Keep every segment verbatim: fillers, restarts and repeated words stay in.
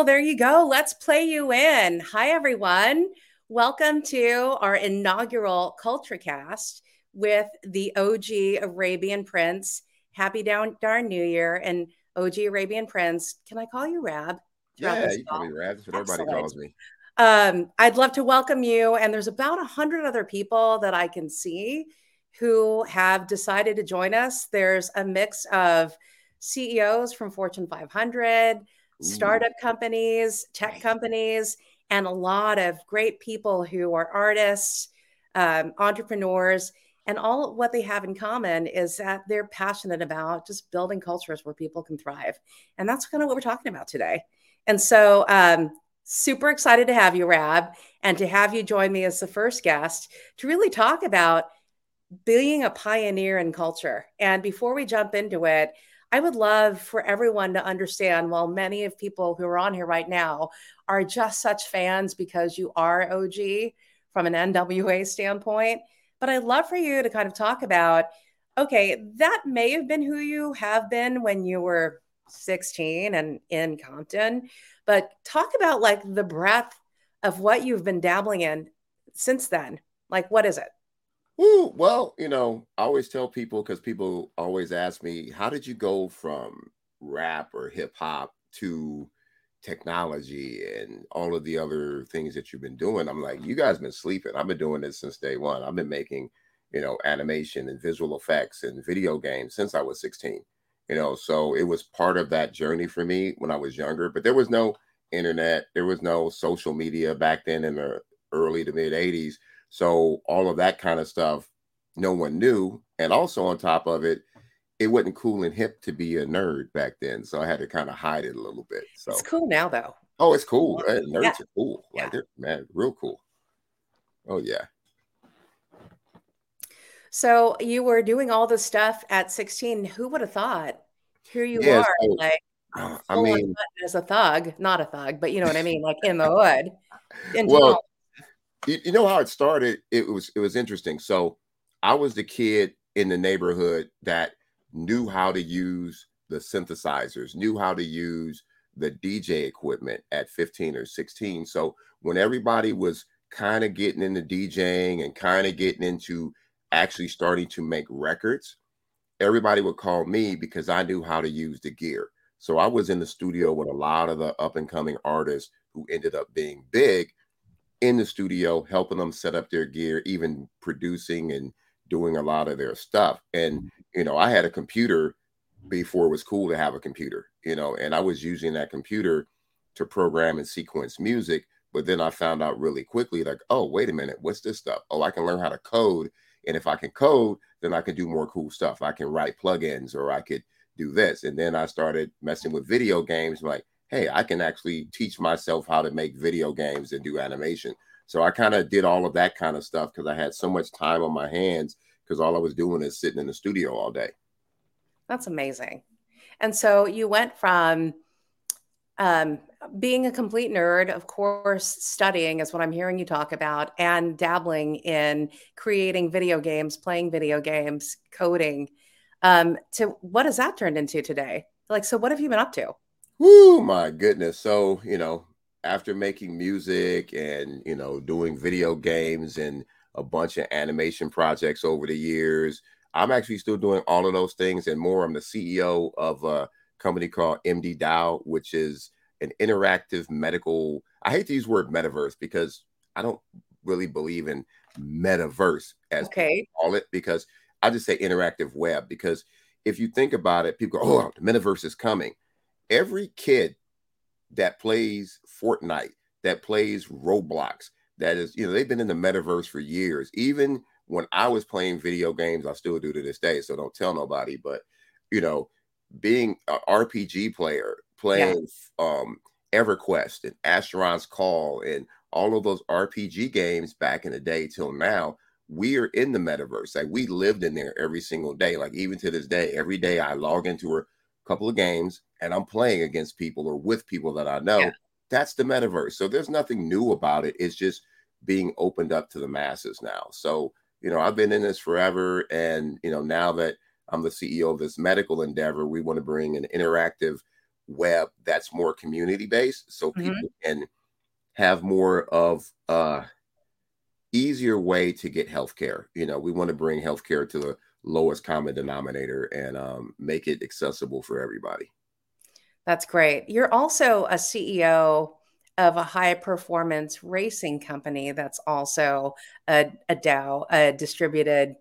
Well, there you go. Let's play you in. Hi, everyone. Welcome to our inaugural CultureCast with the O G Arabian Prince. Happy down, darn New Year. And O G Arabian Prince, can I call you Rab? Yeah, you call me Rab. That's what everybody calls me. Um, I'd love to welcome you. And there's about one hundred other people that I can see who have decided to join us. There's a mix of C E Os from Fortune five hundred, ooh, startup companies, tech companies, and a lot of great people who are artists, um, entrepreneurs, and all what they have in common is that they're passionate about just building cultures where people can thrive. And that's kind of what we're talking about today. And so um, super excited to have you, Rab, and to have you join me as the first guest to really talk about being a pioneer in culture. And before we jump into it, I would love for everyone to understand, while many of people who are on here right now are just such fans because you are O G from an N W A standpoint, but I'd love for you to kind of talk about, okay, that may have been who you have been when you were sixteen and in Compton, but talk about like the breadth of what you've been dabbling in since then. Like, what is it? Ooh, well, you know, I always tell people, because people always ask me, how did you go from rap or hip hop to technology and all of the other things that you've been doing? I'm like, you guys been sleeping. I've been doing this since day one. I've been making, you know, animation and visual effects and video games since I was sixteen, you know, so it was part of that journey for me when I was younger. But there was no internet. There was no social media back then in the early to mid eighties. So all of that kind of stuff, no one knew. And also on top of it, it wasn't cool and hip to be a nerd back then. So I had to kind of hide it a little bit. So it's cool now, though. Oh, it's cool. Hey, nerds yeah. are cool. Like, yeah. they're, man, real cool. Oh, yeah. So you were doing all this stuff at sixteen. Who would have thought? Here you yeah, are, so, like, uh, I mean, as a thug, not a thug, but you know what I mean? Like in the hood. In well, general. You know how it started? It was it was interesting. So I was the kid in the neighborhood that knew how to use the synthesizers, knew how to use the D J equipment at fifteen or sixteen. So when everybody was kind of getting into DJing and kind of getting into actually starting to make records, everybody would call me because I knew how to use the gear. So I was in the studio with a lot of the up and coming artists who ended up being big, in the studio, helping them set up their gear, even producing and doing a lot of their stuff. And, you know, I had a computer before it was cool to have a computer, you know, and I was using that computer to program and sequence music. But then I found out really quickly, like, oh, wait a minute, what's this stuff? Oh, I can learn how to code. And if I can code, then I can do more cool stuff. I can write plugins, or I could do this. And then I started messing with video games, like, hey, I can actually teach myself how to make video games and do animation. So I kind of did all of that kind of stuff because I had so much time on my hands, because all I was doing is sitting in the studio all day. That's amazing. And so you went from um, being a complete nerd, of course, studying is what I'm hearing you talk about, and dabbling in creating video games, playing video games, coding, um, to what has that turned into today? Like, so what have you been up to? Oh, my goodness. So, you know, after making music and, you know, doing video games and a bunch of animation projects over the years, I'm actually still doing all of those things and more. I'm the C E O of a company called M D DAO, which is an interactive medical. I hate to use the word metaverse because I don't really believe in metaverse as okay. people call it, because I just say interactive web, because if you think about it, people go, oh, the metaverse is coming. Every kid that plays Fortnite, that plays Roblox, that is, you know, they've been in the metaverse for years. Even when I was playing video games, I still do to this day. So don't tell nobody. But, you know, being an R P G player, playing yeah. um, EverQuest and Aethron's Call and all of those R P G games back in the day till now, we are in the metaverse. Like, we lived in there every single day. Like, even to this day, every day I log into her couple of games and I'm playing against people or with people that I know. Yeah. That's the metaverse. So there's nothing new about it. It's just being opened up to the masses now. So, you know, I've been in this forever. And, you know, now that I'm the C E O of this medical endeavor, we want to bring an interactive web that's more community based, so mm-hmm. people can have more of uh easier way to get healthcare. You know, we want to bring healthcare to the lowest common denominator and um, make it accessible for everybody. That's great. You're also a C E O of a high performance racing company that's also a, a DAO, a distributed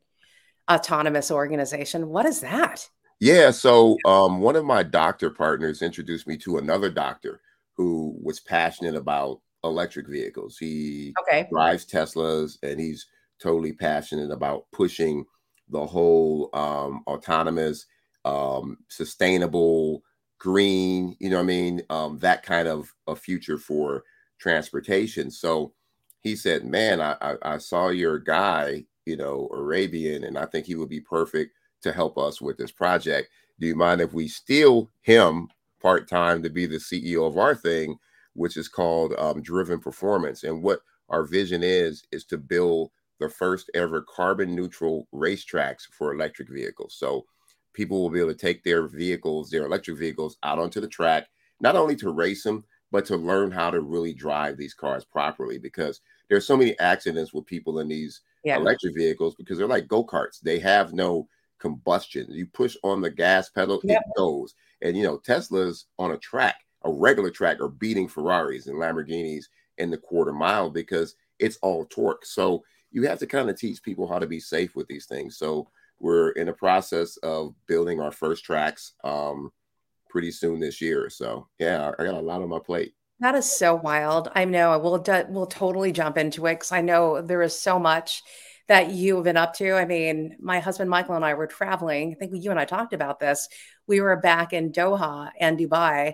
autonomous organization. What is that? Yeah. So um, one of my doctor partners introduced me to another doctor who was passionate about electric vehicles. He okay. drives Teslas, and he's totally passionate about pushing the whole um, autonomous, um, sustainable, green, you know what I mean? Um, that kind of a future for transportation. So he said, man, I, I, I saw your guy, you know, Arabian, and I think he would be perfect to help us with this project. Do you mind if we steal him part-time to be the C E O of our thing, which is called um, Driven Performance? And what our vision is, is to build the first ever carbon neutral racetracks for electric vehicles. So people will be able to take their vehicles, their electric vehicles, out onto the track, not only to race them, but to learn how to really drive these cars properly, because there's so many accidents with people in these yeah. electric vehicles, because they're like go-karts. They have no combustion. You push on the gas pedal, yeah. it goes. And, you know, Teslas on a track, a regular track, are beating Ferraris and Lamborghinis in the quarter mile because it's all torque. So you have to kind of teach people how to be safe with these things. So we're in the process of building our first tracks um, pretty soon this year. So yeah, I got a lot on my plate. That is so wild. I know. We'll we'll totally jump into it, because I know there is so much that you have been up to. I mean, my husband Michael and I were traveling. I think you and I talked about this. We were back in Doha and Dubai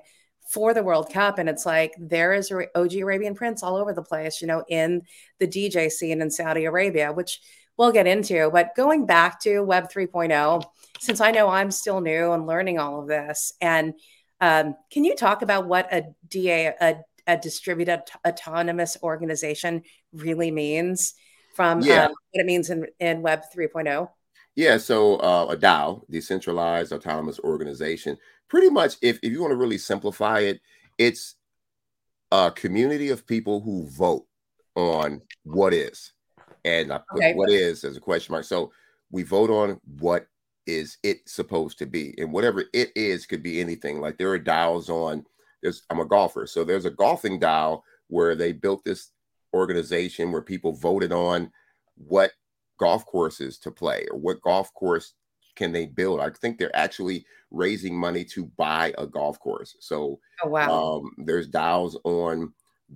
for the World Cup, and it's like there is O G Arabian Prince all over the place, you know, in the D J scene in Saudi Arabia, which we'll get into. But going back to Web 3.0, since I know I'm still new and learning all of this, and um, can you talk about what a D A, a, a distributed autonomous organization really means from yeah. um, what it means in, in Web 3.0? Yeah, so uh, a DAO, decentralized autonomous organization, pretty much, if, if you want to really simplify it, it's a community of people who vote on what is. And I put okay. what is as a question mark. So we vote on what is it supposed to be. And whatever it is could be anything. Like there are DAOs on, there's, I'm a golfer. So there's a golfing DAO where they built this organization where people voted on what golf courses to play, or what golf course can they build. I think they're actually raising money to buy a golf course. So oh, wow. um, there's DAOs on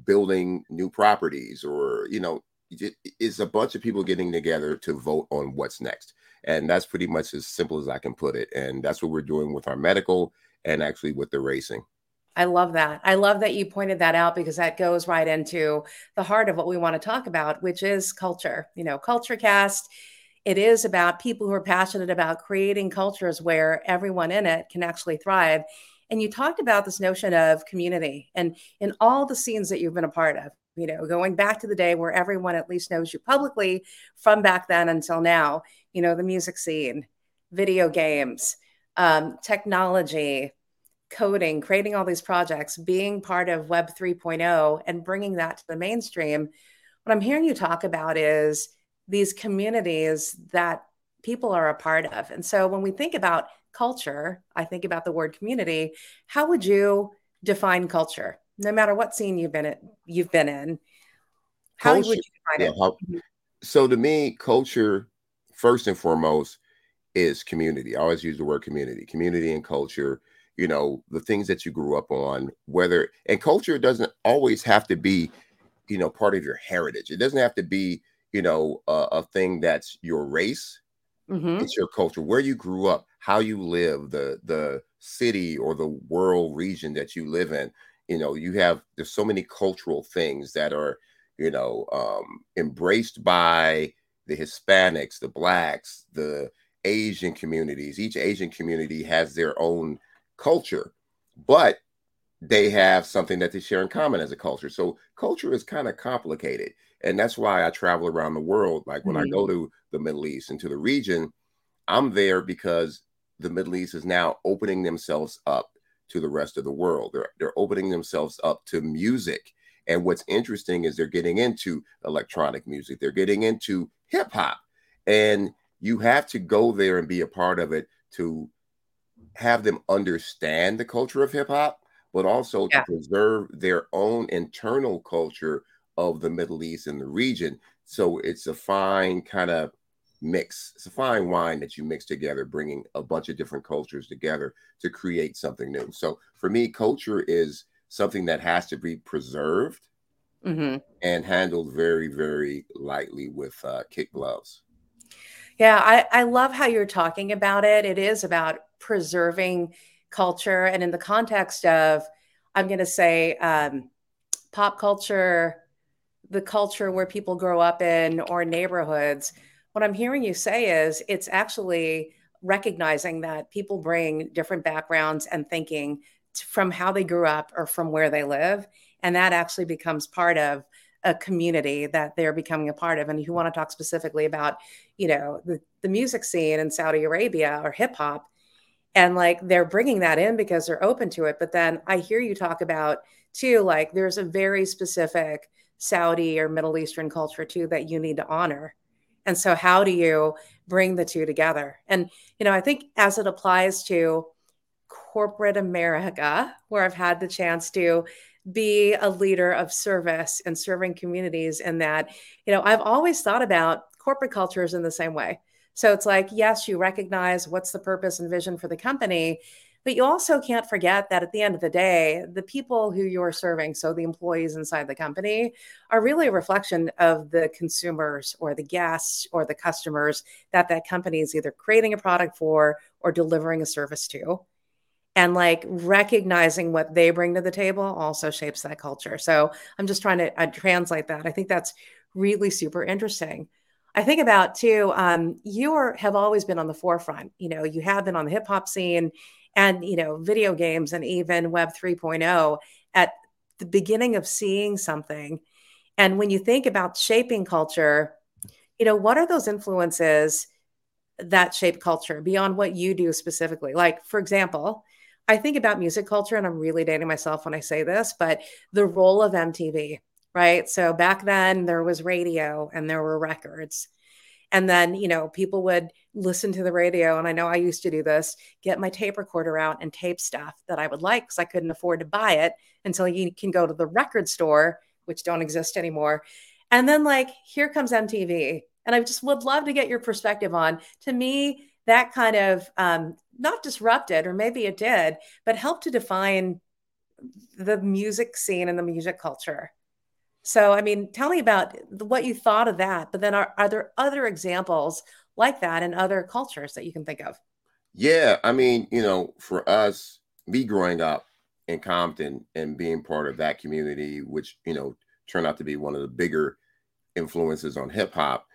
building new properties, or, you know, it's a bunch of people getting together to vote on what's next. And that's pretty much as simple as I can put it. And that's what we're doing with our medical and actually with the racing. I love that. I love that you pointed that out, because that goes right into the heart of what we want to talk about, which is culture. You know, CultureCast, it is about people who are passionate about creating cultures where everyone in it can actually thrive. And you talked about this notion of community, and in all the scenes that you've been a part of, you know, going back to the day where everyone at least knows you publicly, from back then until now, you know, the music scene, video games, um, technology, coding, creating all these projects, being part of Web 3.0 and bringing that to the mainstream. What I'm hearing you talk about is these communities that people are a part of. And so when we think about culture, I think about the word community. How would you define culture? No matter what scene you've been in, you've been in, how culture, would you define yeah, it? So to me, culture, first and foremost, is community. I always use the word community, community and culture, you know, the things that you grew up on, whether, and culture doesn't always have to be, you know, part of your heritage. It doesn't have to be, you know, uh, a thing that's your race. Mm-hmm. It's your culture, where you grew up, how you live, the the city or the world region that you live in. You know, you have, there's so many cultural things that are, you know, um, embraced by the Hispanics, the Blacks, the Asian communities. Each Asian community has their own culture, but they have something that they share in common as a culture. So culture is kind of complicated. And that's why I travel around the world. Like when mm-hmm. I go to the Middle East and to the region, I'm there because the Middle East is now opening themselves up to the rest of the world. They're they're opening themselves up to music. And what's interesting is they're getting into electronic music. They're getting into hip hop. And you have to go there and be a part of it to have them understand the culture of hip hop, but also yeah. to preserve their own internal culture of the Middle East and the region. So it's a fine kind of mix. It's a fine wine that you mix together, bringing a bunch of different cultures together to create something new. So for me, culture is something that has to be preserved mm-hmm. and handled very, very lightly with uh, kid gloves. Yeah, I, I love how you're talking about it. It is about preserving culture. And in the context of, I'm going to say, um, pop culture, the culture where people grow up in or neighborhoods, what I'm hearing you say is it's actually recognizing that people bring different backgrounds and thinking from how they grew up or from where they live. And that actually becomes part of a community that they're becoming a part of. And if you want to talk specifically about, you know, the, the music scene in Saudi Arabia or hip hop, and like they're bringing that in because they're open to it. But then I hear you talk about too, like there's a very specific Saudi or Middle Eastern culture too that you need to honor. And so how do you bring the two together? And, you know, I think as it applies to corporate America, where I've had the chance to be a leader of service and serving communities, and that, you know, I've always thought about corporate cultures in the same way. So it's like, yes, you recognize what's the purpose and vision for the company, but you also can't forget that at the end of the day, the people who you're serving, so the employees inside the company, are really a reflection of the consumers or the guests or the customers that that company is either creating a product for or delivering a service to. And like recognizing what they bring to the table also shapes that culture. So I'm just trying to uh, translate that. I think that's really super interesting. I think about too, um, you are, have always been on the forefront. You know, you have been on the hip hop scene and, you know, video games and even Web three point oh at the beginning of seeing something. And when you think about shaping culture, you know, what are those influences that shape culture beyond what you do specifically? Like, for example, I think about music culture, and I'm really dating myself when I say this, but the role of M T V, right? So back then there was radio and there were records. And then, you know, people would listen to the radio. And I know I used to do this, get my tape recorder out and tape stuff that I would like because I couldn't afford to buy it until you can go to the record store, which don't exist anymore. And then like, here comes M T V. And I just would love to get your perspective on, to me, that kind of um, not disrupted, or maybe it did, but helped to define the music scene and the music culture. So, I mean, tell me about what you thought of that, but then are, are there other examples like that in other cultures that you can think of? Yeah. I mean, you know, for us, me growing up in Compton and being part of that community, which, you know, turned out to be one of the bigger influences on hip hop,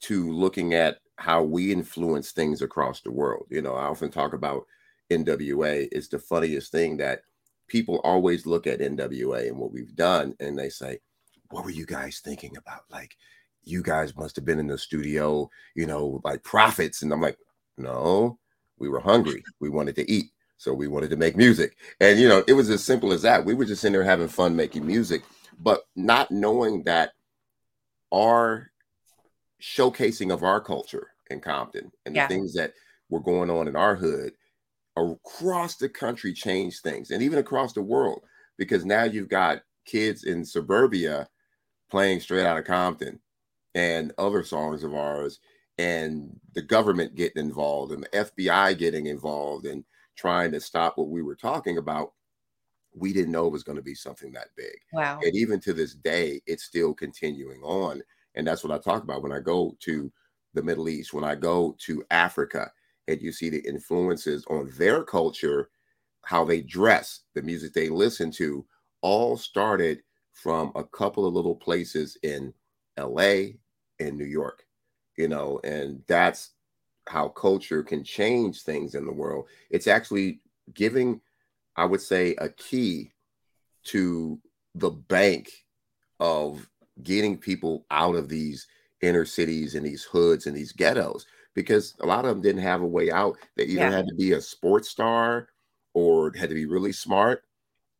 to looking at how we influence things across the world. You know, I often talk about N W A. It's the funniest thing that people always look at N W A and what we've done, and they say, what were you guys thinking about? Like, you guys must have been in the studio, you know, like prophets. And I'm like, no, we were hungry. We wanted to eat. So we wanted to make music. And, you know, it was as simple as that. We were just in there having fun making music, but not knowing that our showcasing of our culture in Compton and the yeah. things that were going on in our hood across the country change things, and even across the world, because now you've got kids in suburbia playing Straight Outta Compton and other songs of ours, and the government getting involved and the F B I getting involved and trying to stop what we were talking about. We didn't know it was going to be something that big. Wow. And even to this day, it's still continuing on. And that's what I talk about when I go to the Middle East, when I go to Africa, and you see the influences on their culture, how they dress, the music they listen to, all started from a couple of little places in L A and New York, you know, and that's how culture can change things in the world. It's actually giving, I would say, a key to the bank of getting people out of these inner cities and these hoods and these ghettos, because a lot of them didn't have a way out. They either yeah. had to be a sports star or had to be really smart,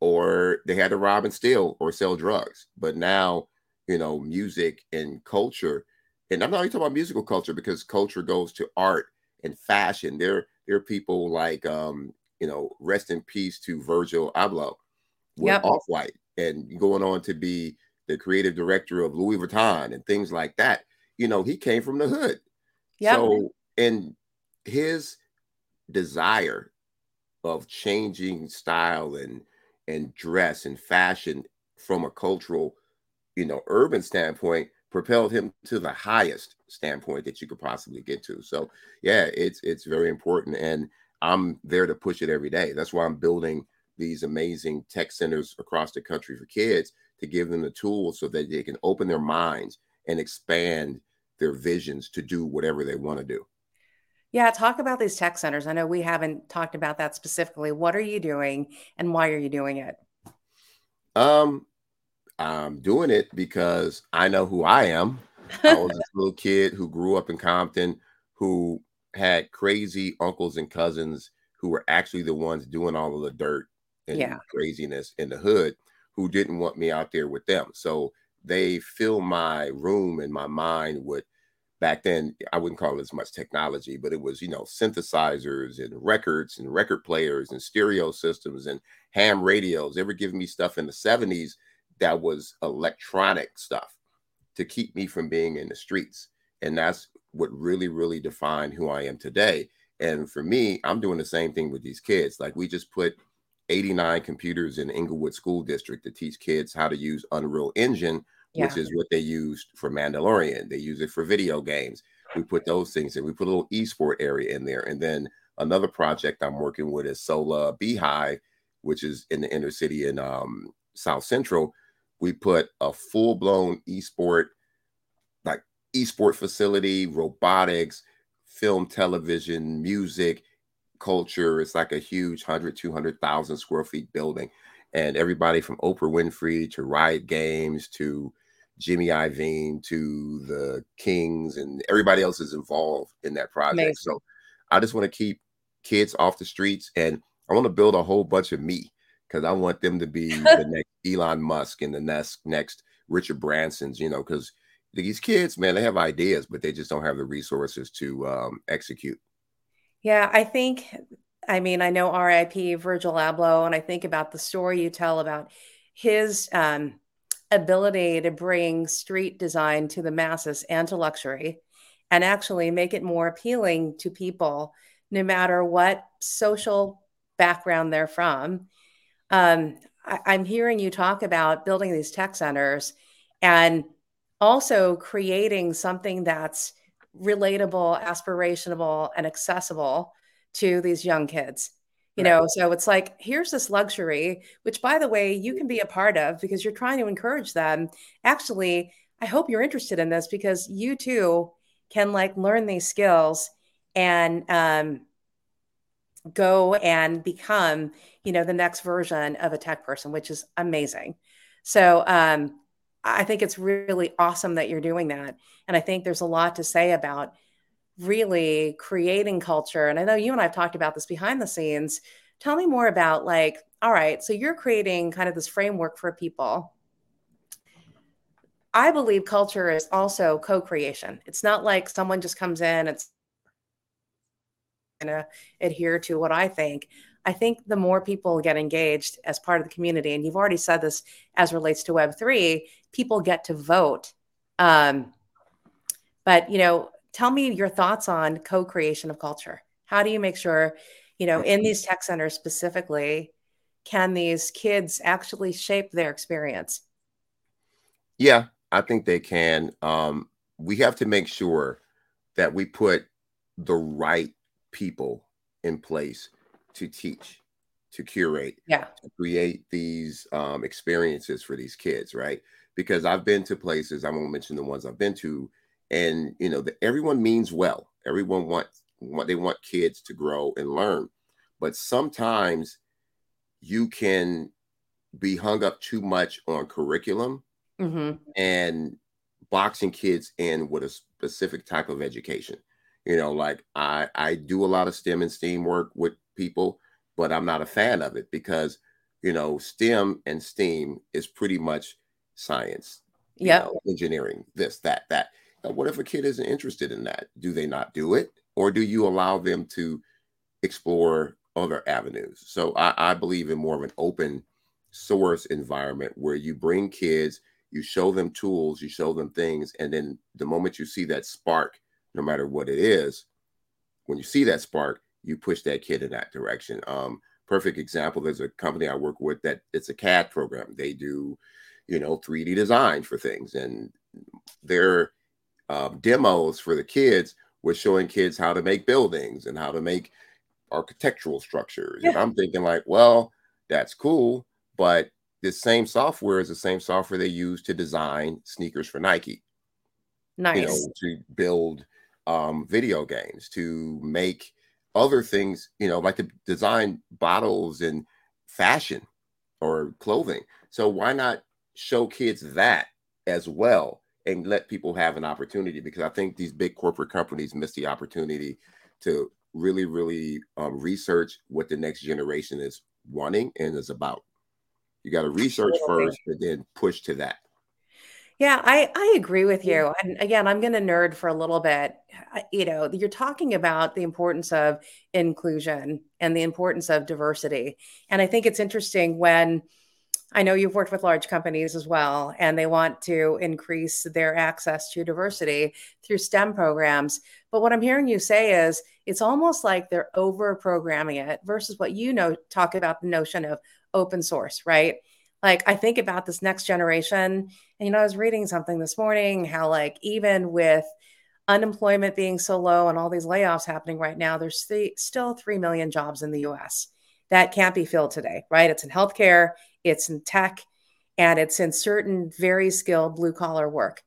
or they had to rob and steal or sell drugs. But now, you know, music and culture, and I'm not even talking about musical culture, because culture goes to art and fashion. There, there are people like, um, you know, rest in peace to Virgil Abloh with yep. Off-White, and going on to be the creative director of Louis Vuitton and things like that. You know, he came from the hood. Yep. So, and his desire of changing style and and dress and fashion from a cultural, you know, urban standpoint propelled him to the highest standpoint that you could possibly get to. So, yeah, it's it's very important, and I'm there to push it every day. That's why I'm building these amazing tech centers across the country for kids, to give them the tools so that they can open their minds and expand their visions to do whatever they want to do. Yeah, talk about these tech centers. I know we haven't talked about that specifically. What are you doing and why are you doing it? Um, I'm doing it because I know who I am. I was this little kid who grew up in Compton, who had crazy uncles and cousins who were actually the ones doing all of the dirt and yeah. craziness in the hood, who didn't want me out there with them. So they fill my room and my mind with, back then, I wouldn't call it as much technology, but it was, you know, synthesizers and records and record players and stereo systems and ham radios. They were giving me stuff in the seventies that was electronic stuff to keep me from being in the streets. And that's what really, really defined who I am today. And for me, I'm doing the same thing with these kids. Like, we just put eighty-nine computers in Inglewood School District to teach kids how to use Unreal Engine, yeah. which is what they used for Mandalorian. They use it for video games. We put those things in. We put a little esport area in there. And then another project I'm working with is Sola Beehive, which is in the inner city in um, South Central. We put a full-blown esport, like esport facility, robotics, film, television, music, culture. It's like a huge one hundred, two hundred thousand square feet building, and everybody from Oprah Winfrey to Riot Games to Jimmy Iovine to the Kings and everybody else is involved in that project. Amazing. So I just want to keep kids off the streets, and I want to build a whole bunch of me, because I want them to be the next Elon Musk and the next next Richard Branson's, you know, because these kids, man, they have ideas, but they just don't have the resources to um, execute. Yeah, I think, I mean, I know R I P Virgil Abloh, and I think about the story you tell about his um, ability to bring street design to the masses and to luxury, and actually make it more appealing to people, no matter what social background they're from. Um, I, I'm hearing you talk about building these tech centers and also creating something that's relatable, aspirational, and accessible to these young kids, you right. know? So it's like, here's this luxury, which, by the way, you can be a part of, because you're trying to encourage them. Actually, I hope you're interested in this, because you too can like learn these skills and um, go and become, you know, the next version of a tech person, which is amazing. So, um, I think it's really awesome that you're doing that. And I think there's a lot to say about really creating culture. And I know you and I have talked about this behind the scenes. Tell me more about, like, all right, so you're creating kind of this framework for people. I believe culture is also co-creation. It's not like someone just comes in and going to adhere to what I think. I think the more people get engaged as part of the community, and you've already said this as relates to Web three, people get to vote. Um, but, you know, tell me your thoughts on co-creation of culture. How do you make sure, you know, in these tech centers specifically, can these kids actually shape their experience? Yeah, I think they can. Um, we have to make sure that we put the right people in place to teach, to curate, yeah. to create these um, experiences for these kids, right? Because I've been to places, I won't mention the ones I've been to, and you know, the, everyone means well. Everyone wants, want, they want kids to grow and learn. But sometimes you can be hung up too much on curriculum mm-hmm. and boxing kids in with a specific type of education. You know, like I, I do a lot of STEM and STEAM work with people, but I'm not a fan of it because, you know, STEM and STEAM is pretty much science, yeah, engineering, this, that, that. Now, what if a kid isn't interested in that? Do they not do it? Or do you allow them to explore other avenues? So I, I believe in more of an open source environment where you bring kids, you show them tools, you show them things. And then the moment you see that spark, no matter what it is, when you see that spark, you push that kid in that direction. Um, perfect example. There's a company I work with that it's a C A D program. They do, you know, three D design for things, and their uh, demos for the kids was showing kids how to make buildings and how to make architectural structures. Yeah. And I'm thinking like, well, that's cool, but this same software is the same software they use to design sneakers for Nike. Nice. You know, to build um, video games, to make other things, you know, like to design bottles and fashion or clothing. So why not show kids that as well and let people have an opportunity? Because I think these big corporate companies miss the opportunity to really, really um, research what the next generation is wanting and is about. You got to research first and then push to that. Yeah, I, I agree with you. And again, I'm going to nerd for a little bit. You know, you're talking about the importance of inclusion and the importance of diversity. And I think it's interesting when, I know you've worked with large companies as well, and they want to increase their access to diversity through STEM programs. But what I'm hearing you say is it's almost like they're over-programming it versus what you know, talk about the notion of open source, right? Like, I think about this next generation, and, you know, I was reading something this morning, how like, even with unemployment being so low and all these layoffs happening right now, there's th- still three million jobs in the U S that can't be filled today, right? It's in healthcare, it's in tech, and it's in certain very skilled blue collar work.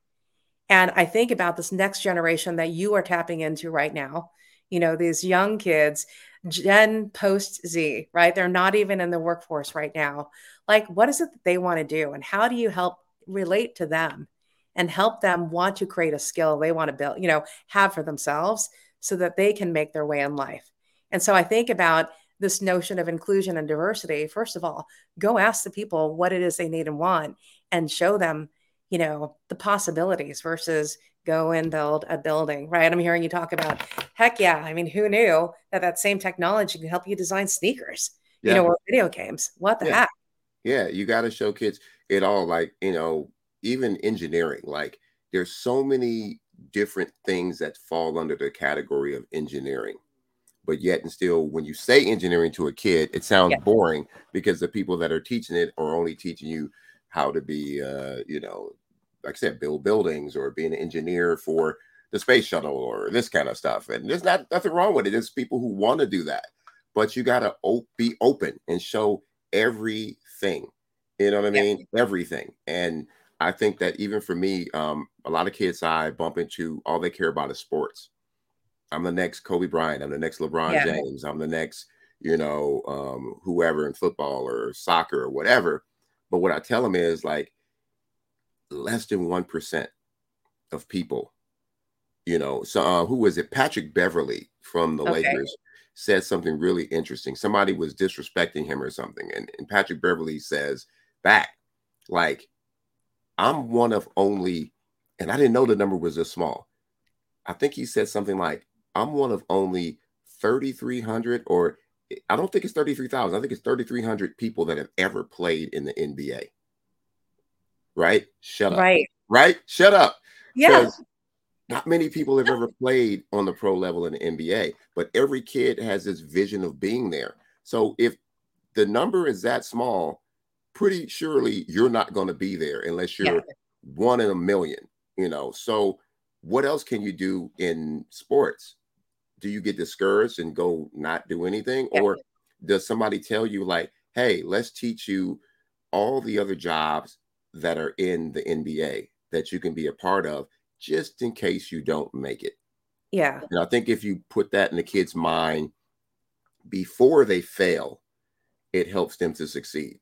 And I think about this next generation that you are tapping into right now, you know, these young kids, Gen post Z, right? They're not even in the workforce right now. Like, what is it that they want to do? And how do you help relate to them and help them want to create a skill they want to build, you know, have for themselves so that they can make their way in life? And so I think about this notion of inclusion and diversity. First of all, go ask the people what it is they need and want and show them, you know, the possibilities versus go and build a building, right? I'm hearing you talk about, heck yeah. I mean, who knew that that same technology can help you design sneakers, yeah, you know, or video games? What the yeah. heck? Yeah, you got to show kids it all. Like, you know, even engineering, like there's so many different things that fall under the category of engineering. But yet and still, when you say engineering to a kid, it sounds yeah. boring because the people that are teaching it are only teaching you how to be, uh, you know, like I said, build buildings or be an engineer for the space shuttle or this kind of stuff. And there's not nothing wrong with it. There's people who want to do that. But you got to op- be open and show everything. You know what I mean? Yeah. Everything. And I think that even for me, um, a lot of kids I bump into, all they care about is sports. I'm the next Kobe Bryant. I'm the next LeBron yeah. James. I'm the next, you know, um, whoever in football or soccer or whatever. But what I tell them is like, less than one percent of people, you know, so uh, who was it? Patrick Beverly from the okay. Lakers said something really interesting. Somebody was disrespecting him or something. And, and Patrick Beverly says back, like, I'm one of only, and I didn't know the number was this small. I think he said something like, I'm one of only thirty-three hundred, or I don't think it's thirty-three thousand. I think it's thirty-three hundred people that have ever played in the N B A. Right? Shut up. Right. Right? Shut up. Yeah. Not many people have ever played on the pro level in the N B A, but every kid has this vision of being there. So if the number is that small, pretty surely you're not going to be there unless you're yeah. one in a million, you know? So what else can you do in sports? Do you get discouraged and go not do anything? Yeah. Or does somebody tell you like, hey, let's teach you all the other jobs that are in the N B A that you can be a part of just in case you don't make it. Yeah. And I think if you put that in the kid's mind before they fail, it helps them to succeed.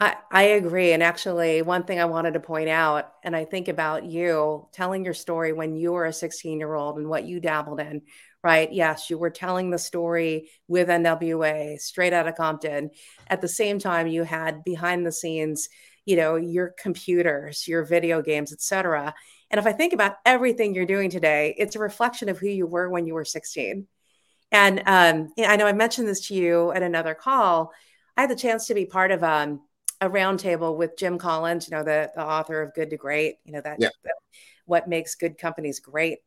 I, I agree. And actually, one thing I wanted to point out, and I think about you telling your story when you were a sixteen-year-old and what you dabbled in, right? Yes, you were telling the story with N W A, straight out of Compton. At the same time, you had behind the scenes, you know, your computers, your video games, et cetera. And if I think about everything you're doing today, it's a reflection of who you were when you were sixteen. And um, I know I mentioned this to you at another call. I had the chance to be part of um, a roundtable with Jim Collins, you know, the, the author of Good to Great, you know, that, yeah. that what makes good companies great.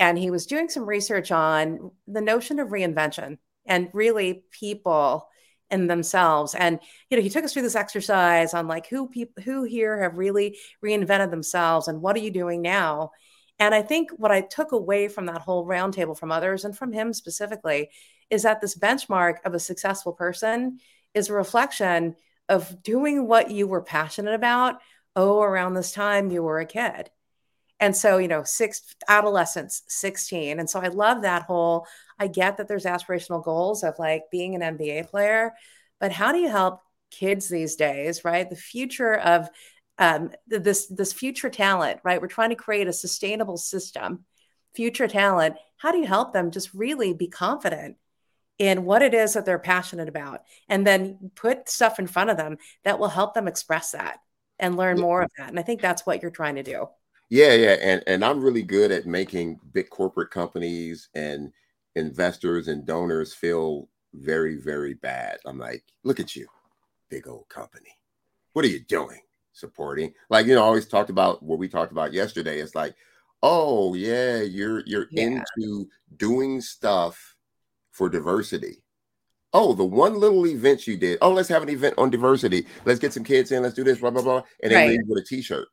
And he was doing some research on the notion of reinvention and really people and themselves. And, you know, he took us through this exercise on like who people, who here have really reinvented themselves and what are you doing now? And I think what I took away from that whole roundtable from others and from him specifically is that this benchmark of a successful person is a reflection of doing what you were passionate about. Oh, around this time you were a kid. And so, you know, six adolescence, sixteen. And so I love that whole, I get that there's aspirational goals of like being an N B A player, but how do you help kids these days, right? The future of Um, this this future talent, right? We're trying to create a sustainable system, future talent. How do you help them just really be confident in what it is that they're passionate about? And then put stuff in front of them that will help them express that and learn more of that. And I think that's what you're trying to do. Yeah, yeah. And, and I'm really good at making big corporate companies and investors and donors feel very, very bad. I'm like, look at you, big old company. What are you doing? Supporting, like, you know, I always talked about what we talked about yesterday. It's like, oh yeah, you're you're yeah. into doing stuff for diversity. Oh, the one little event you did. Oh, let's have an event on diversity. Let's get some kids in. Let's do this. Blah blah blah. And they right. leave with a T-shirt.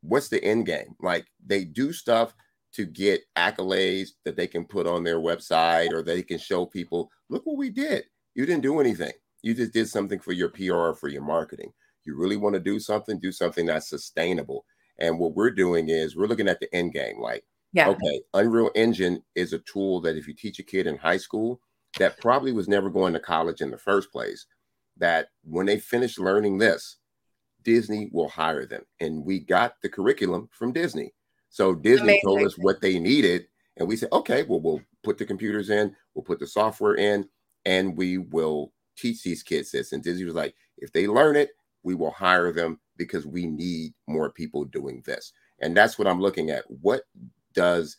What's the end game? Like they do stuff to get accolades that they can put on their website or they can show people. Look what we did. You didn't do anything. You just did something for your P R or for your marketing. You really want to do something, do something that's sustainable. And what we're doing is we're looking at the end game. Like, yeah. okay, Unreal Engine is a tool that if you teach a kid in high school that probably was never going to college in the first place, that when they finish learning this, Disney will hire them. And we got the curriculum from Disney. So Disney Amazing. told us what they needed. And we said, okay, well, we'll put the computers in, we'll put the software in, and we will teach these kids this. And Disney was like, if they learn it, we will hire them because we need more people doing this. And that's what I'm looking at. What does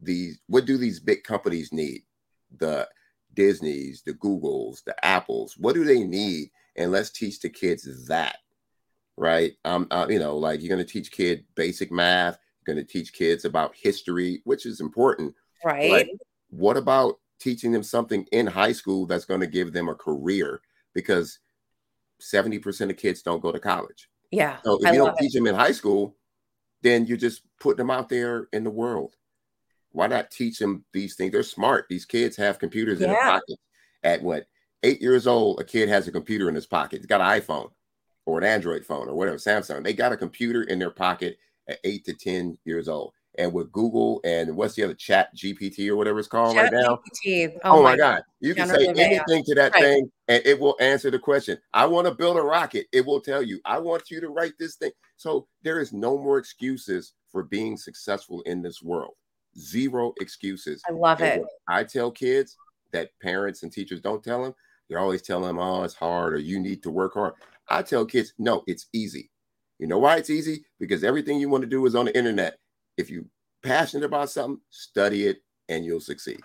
these, what do these big companies need? The Disneys, the Googles, the Apples, what do they need? And let's teach the kids that, right? Um, uh, you know, like you're going to teach kids basic math, you're going to teach kids about history, which is important. Right. But what about teaching them something in high school that's going to give them a career? Because seventy percent of kids don't go to college. Yeah. So if I you don't teach it. them in high school, then you're just putting them out there in the world. Why not teach them these things? They're smart. These kids have computers yeah. in their pockets. At what, eight years old, a kid has a computer in his pocket. He's got an iPhone or an Android phone or whatever, Samsung. They got a computer in their pocket at eight to ten years old. And with Google and what's the other, Chat G P T or whatever it's called Chat right now. G P T. Oh, oh my God. God. You can say anything to that right. thing and it will answer the question. I want to build a rocket. It will tell you, I want you to write this thing. So there is no more excuses for being successful in this world. Zero excuses. I love and it. I tell kids that parents and teachers don't tell them. You're always telling them, oh, it's hard or you need to work hard. I tell kids, no, it's easy. You know why it's easy? Because everything you want to do is on the internet. If you're passionate about something, study it and you'll succeed.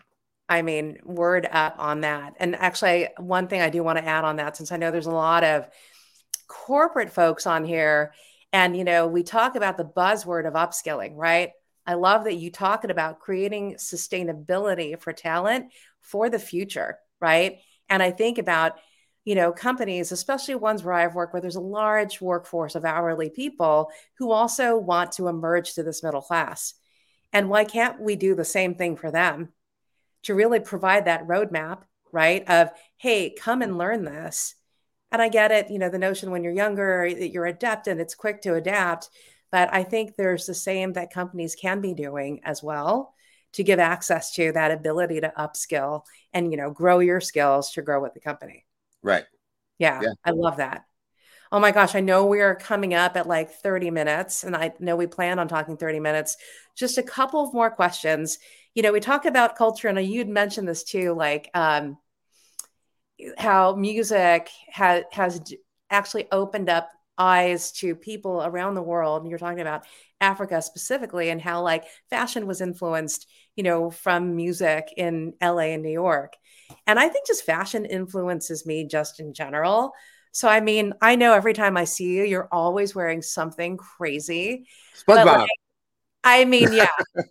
I mean, word up on that. And actually, one thing I do want to add on that, since I know there's a lot of corporate folks on here and, you know, we talk about the buzzword of upskilling, right? I love that you talking about creating sustainability for talent for the future, right? And I think about, you know, companies, especially ones where I've worked where there's a large workforce of hourly people who also want to emerge to this middle class. And why can't we do the same thing for them to really provide that roadmap, right? Of, hey, come and learn this. And I get it, you know, the notion when you're younger that you're adept and it's quick to adapt. But I think there's the same that companies can be doing as well to give access to that ability to upskill and, you know, grow your skills to grow with the company. Right. Yeah, yeah. I love that. Oh my gosh, I know we are coming up at like thirty minutes, and I know we planned on talking thirty minutes. Just a couple of more questions. You know, we talk about culture, and you'd mentioned this too, like um, how music ha- has actually opened up eyes to people around the world. And you're talking about Africa specifically, and how like fashion was influenced, you know, from music in L A and New York. And I think just fashion influences me just in general. So, I mean, I know every time I see you, you're always wearing something crazy. SpongeBob. Like, I mean, yeah,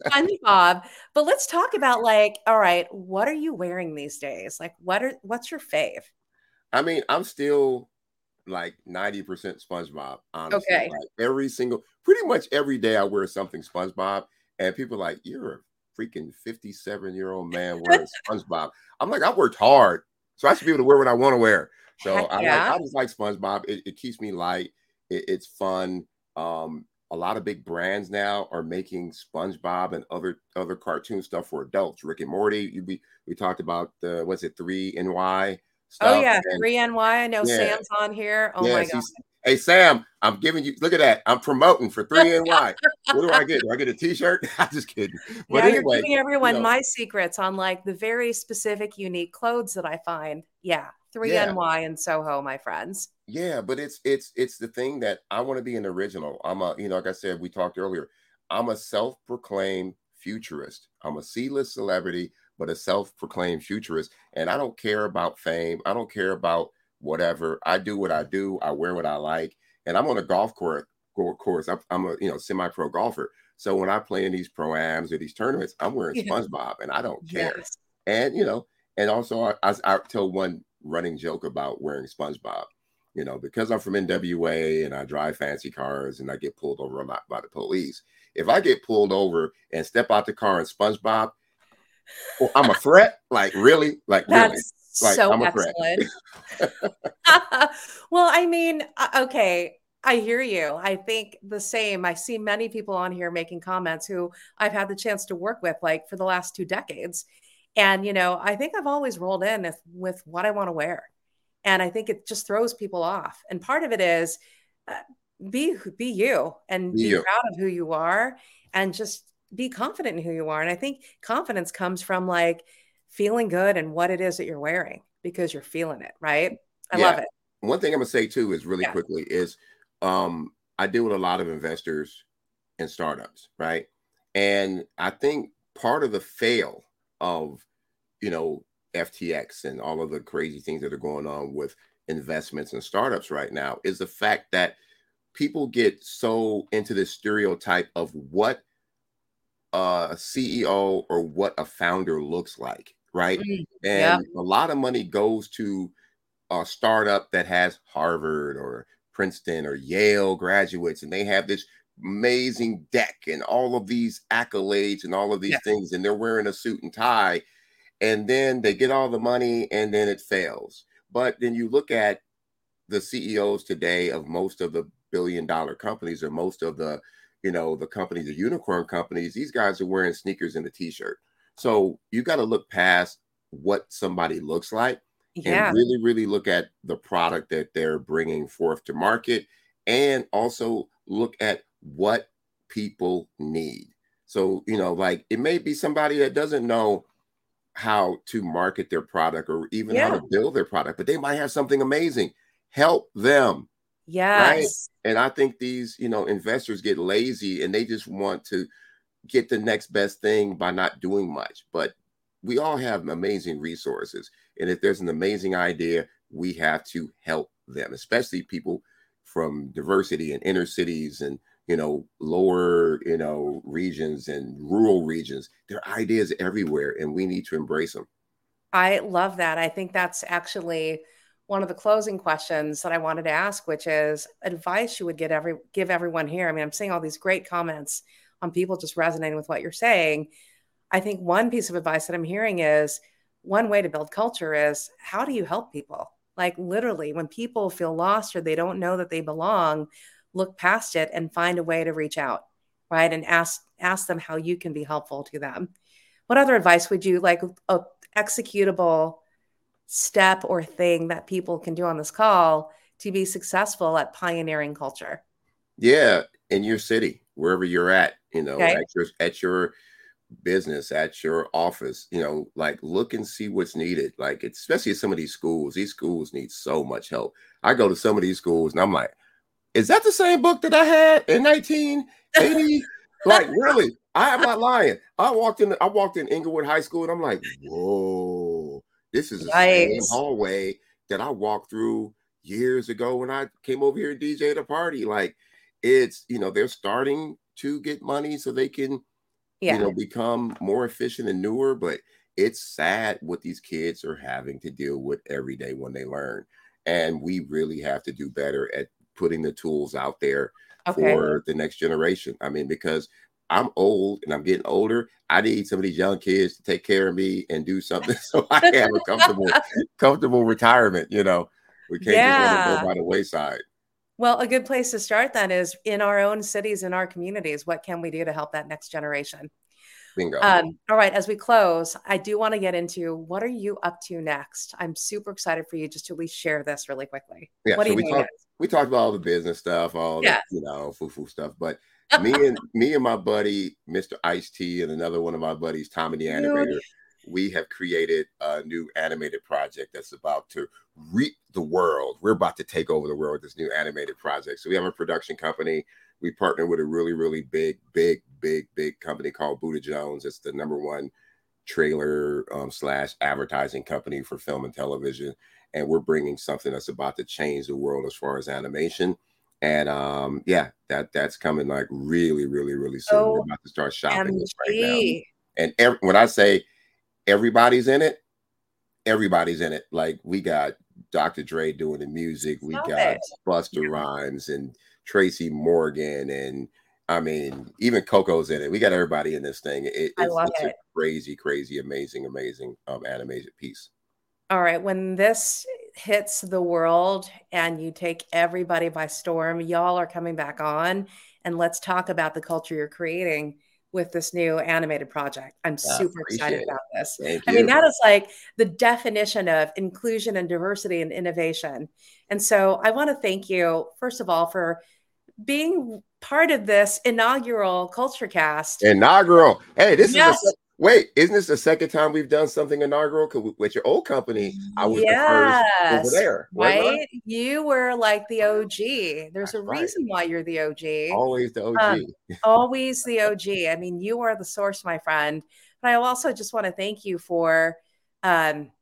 SpongeBob. But let's talk about like, all right, what are you wearing these days? Like, what are what's your fave? I mean, I'm still like ninety percent SpongeBob, honestly. Okay. Like every single, pretty much every day I wear something SpongeBob. And people are like, you're a freaking fifty-seven-year-old man wearing SpongeBob. I'm like, I worked hard. So I should be able to wear what I want to wear. So yeah. I, like, I just like SpongeBob. It, it keeps me light. It, it's fun. Um, a lot of big brands now are making SpongeBob and other other cartoon stuff for adults. Rick and Morty. You be, we talked about the what's it three N Y stuff. Oh yeah, and, three N Y. I know yeah. Sam's on here. Oh yeah, my God. Hey Sam, I'm giving you. Look at that. I'm promoting for three N Y. What do I get? Do I get a T-shirt? I'm just kidding. But now anyway, you're giving everyone you know. my secrets on like the very specific, unique clothes that I find. Yeah. three N Y yeah. in Soho, my friends. Yeah, but it's it's it's the thing that I want to be an original. I'm a, you know, like I said, we talked earlier. I'm a self-proclaimed futurist. I'm a C-list celebrity, but a self-proclaimed futurist. And I don't care about fame. I don't care about whatever. I do what I do. I wear what I like. And I'm on a golf course. course. I'm, I'm a you know semi-pro golfer. So when I play in these pro-ams or these tournaments, I'm wearing SpongeBob, and I don't care. Yes. And you know, and also I I, I tell one running joke about wearing SpongeBob, you know, because I'm from N W A and I drive fancy cars and I get pulled over a lot by the police. If I get pulled over and step out the car in SpongeBob, well, I'm a threat. Like really, like That's really, so like I'm a threat. uh, well, I mean, okay, I hear you. I think the same. I see many people on here making comments who I've had the chance to work with, like for the last two decades. And, you know, I think I've always rolled in if, with what I want to wear. And I think it just throws people off. And part of it is uh, be be you and be, be you. proud of who you are and just be confident in who you are. And I think confidence comes from like feeling good and what it is that you're wearing because you're feeling it. Right. I yeah. love it. One thing I'm going to say, too, is really yeah. quickly is um, I deal with a lot of investors and startups. Right. And I think part of the fail of, you know, F T X and all of the crazy things that are going on with investments and startups right now is the fact that people get so into this stereotype of what a C E O or what a founder looks like, right? And yeah. a lot of money goes to a startup that has Harvard or Princeton or Yale graduates, and they have this amazing deck and all of these accolades and all of these yeah. things, and they're wearing a suit and tie, and then they get all the money and then it fails. But then you look at the C E Os today of most of the billion dollar companies or most of the, you know, the companies, the unicorn companies, these guys are wearing sneakers and a t-shirt. So you got to look past what somebody looks like yeah. and really, really look at the product that they're bringing forth to market, and also look at what people need. So, you know, like it may be somebody that doesn't know how to market their product or even yeah. how to build their product, but they might have something amazing. Help them. Yes. Right? And I think these, you know, investors get lazy and they just want to get the next best thing by not doing much. But we all have amazing resources. And if there's an amazing idea, we have to help them, especially people from diversity and inner cities and, you know, lower, you know, regions and rural regions. There are ideas everywhere, and we need to embrace them. I love that. I think that's actually one of the closing questions that I wanted to ask, which is advice you would get every give everyone here. I mean, I'm seeing all these great comments on people just resonating with what you're saying. I think one piece of advice that I'm hearing is one way to build culture is how do you help people? Like literally when people feel lost or they don't know that they belong, look past it and find a way to reach out, right? And ask ask them how you can be helpful to them. What other advice would you like a executable step or thing that people can do on this call to be successful at pioneering culture? Yeah, in your city, wherever you're at, you know, okay. at your at your business, at your office, you know, like look and see what's needed. Like, especially some of these schools, these schools need so much help. I go to some of these schools and I'm like, is that the same book that I had in nineteen eighty? Like, really? I am not lying. I walked in, I walked in Inglewood High School and I'm like, whoa, this is the nice. same hallway that I walked through years ago when I came over here and D J'd a party. Like, it's, you know, they're starting to get money so they can, yeah. you know, become more efficient and newer, but it's sad what these kids are having to deal with every day when they learn. And we really have to do better at putting the tools out there okay. for the next generation. I mean, because I'm old and I'm getting older. I need some of these young kids to take care of me and do something so I have a comfortable, comfortable retirement. You know, we can't yeah. just let it go by the wayside. Well, a good place to start then is in our own cities, in our communities. What can we do to help that next generation? Bingo. Um, all right. As we close, I do want to get into what are you up to next? I'm super excited for you just to at least share this really quickly. Yeah, what so are you we, doing talk, we talked about all the business stuff, all yeah. the, you know, foo-foo stuff, but me and me and my buddy, Mister Ice-T, and another one of my buddies, Tommy the Animator, we have created a new animated project that's about to reap the world. We're about to take over the world with this new animated project. So we have a production company. We partner with a really, really big, big, big, big company called Buddha Jones. It's the number one trailer um, slash advertising company for film and television. And we're bringing something that's about to change the world as far as animation. And um, yeah, that that's coming like really, really, really soon. Oh, we're about to start shopping this right now. And every, when I say everybody's in it, everybody's in it. Like, we got Doctor Dre doing the music. We Love got it. Busta yeah. Rhymes and Tracy Morgan. And I mean, even Coco's in it. We got everybody in this thing. It, I it's, love it's it. a crazy, crazy, amazing, amazing um, animated piece. All right. When this hits the world and you take everybody by storm, y'all are coming back on and let's talk about the culture you're creating with this new animated project. I'm yeah, super excited it. about this. Thank I you. mean, that is like the definition of inclusion and diversity and innovation. And so I want to thank you, first of all, for being part of this inaugural CultureCast. Inaugural. Hey, this yes. is a- Wait, isn't this the second time we've done something inaugural? Because with your old company, I was yes, the first over there. Right? You were like the O G. There's That's a reason right. why you're the O G. Always the O G. Um, always the O G. I mean, you are the source, my friend. But I also just want to thank you for um,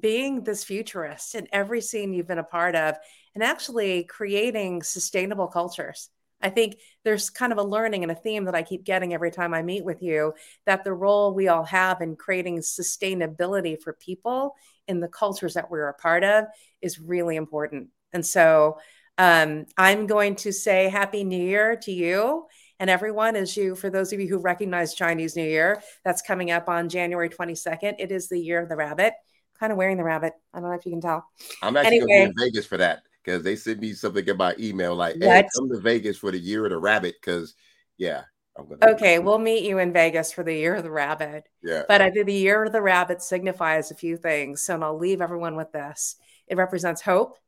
being this futurist in every scene you've been a part of and actually creating sustainable cultures. I think there's kind of a learning and a theme that I keep getting every time I meet with you, that the role we all have in creating sustainability for people in the cultures that we're a part of is really important. And so um, I'm going to say Happy New Year to you and everyone. As you, for those of you who recognize Chinese New Year, that's coming up on January twenty-second. It is the year of the rabbit. I'm kind of wearing the rabbit. I don't know if you can tell. I'm actually anyway. going to be in Vegas for that. Because they sent me something in my email like, hey, come to Vegas for the year of the rabbit. Because, yeah. I'm gonna okay, we'll meet you in Vegas for the year of the rabbit. Yeah. But I think the year of the rabbit signifies a few things. So and I'll leave everyone with this. It represents hope.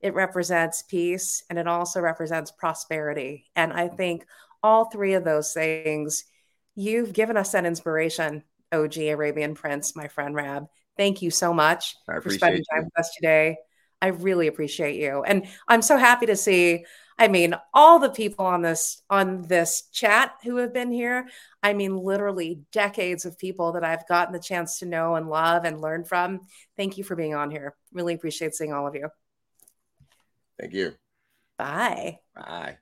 It represents peace. And it also represents prosperity. And I think all three of those things, you've given us that inspiration, O G Arabian Prince, my friend Rab. Thank you so much for spending time you. with us today. I really appreciate you. And I'm so happy to see, I mean, all the people on this on this chat who have been here. I mean, literally decades of people that I've gotten the chance to know and love and learn from. Thank you for being on here. Really appreciate seeing all of you. Thank you. Bye. Bye.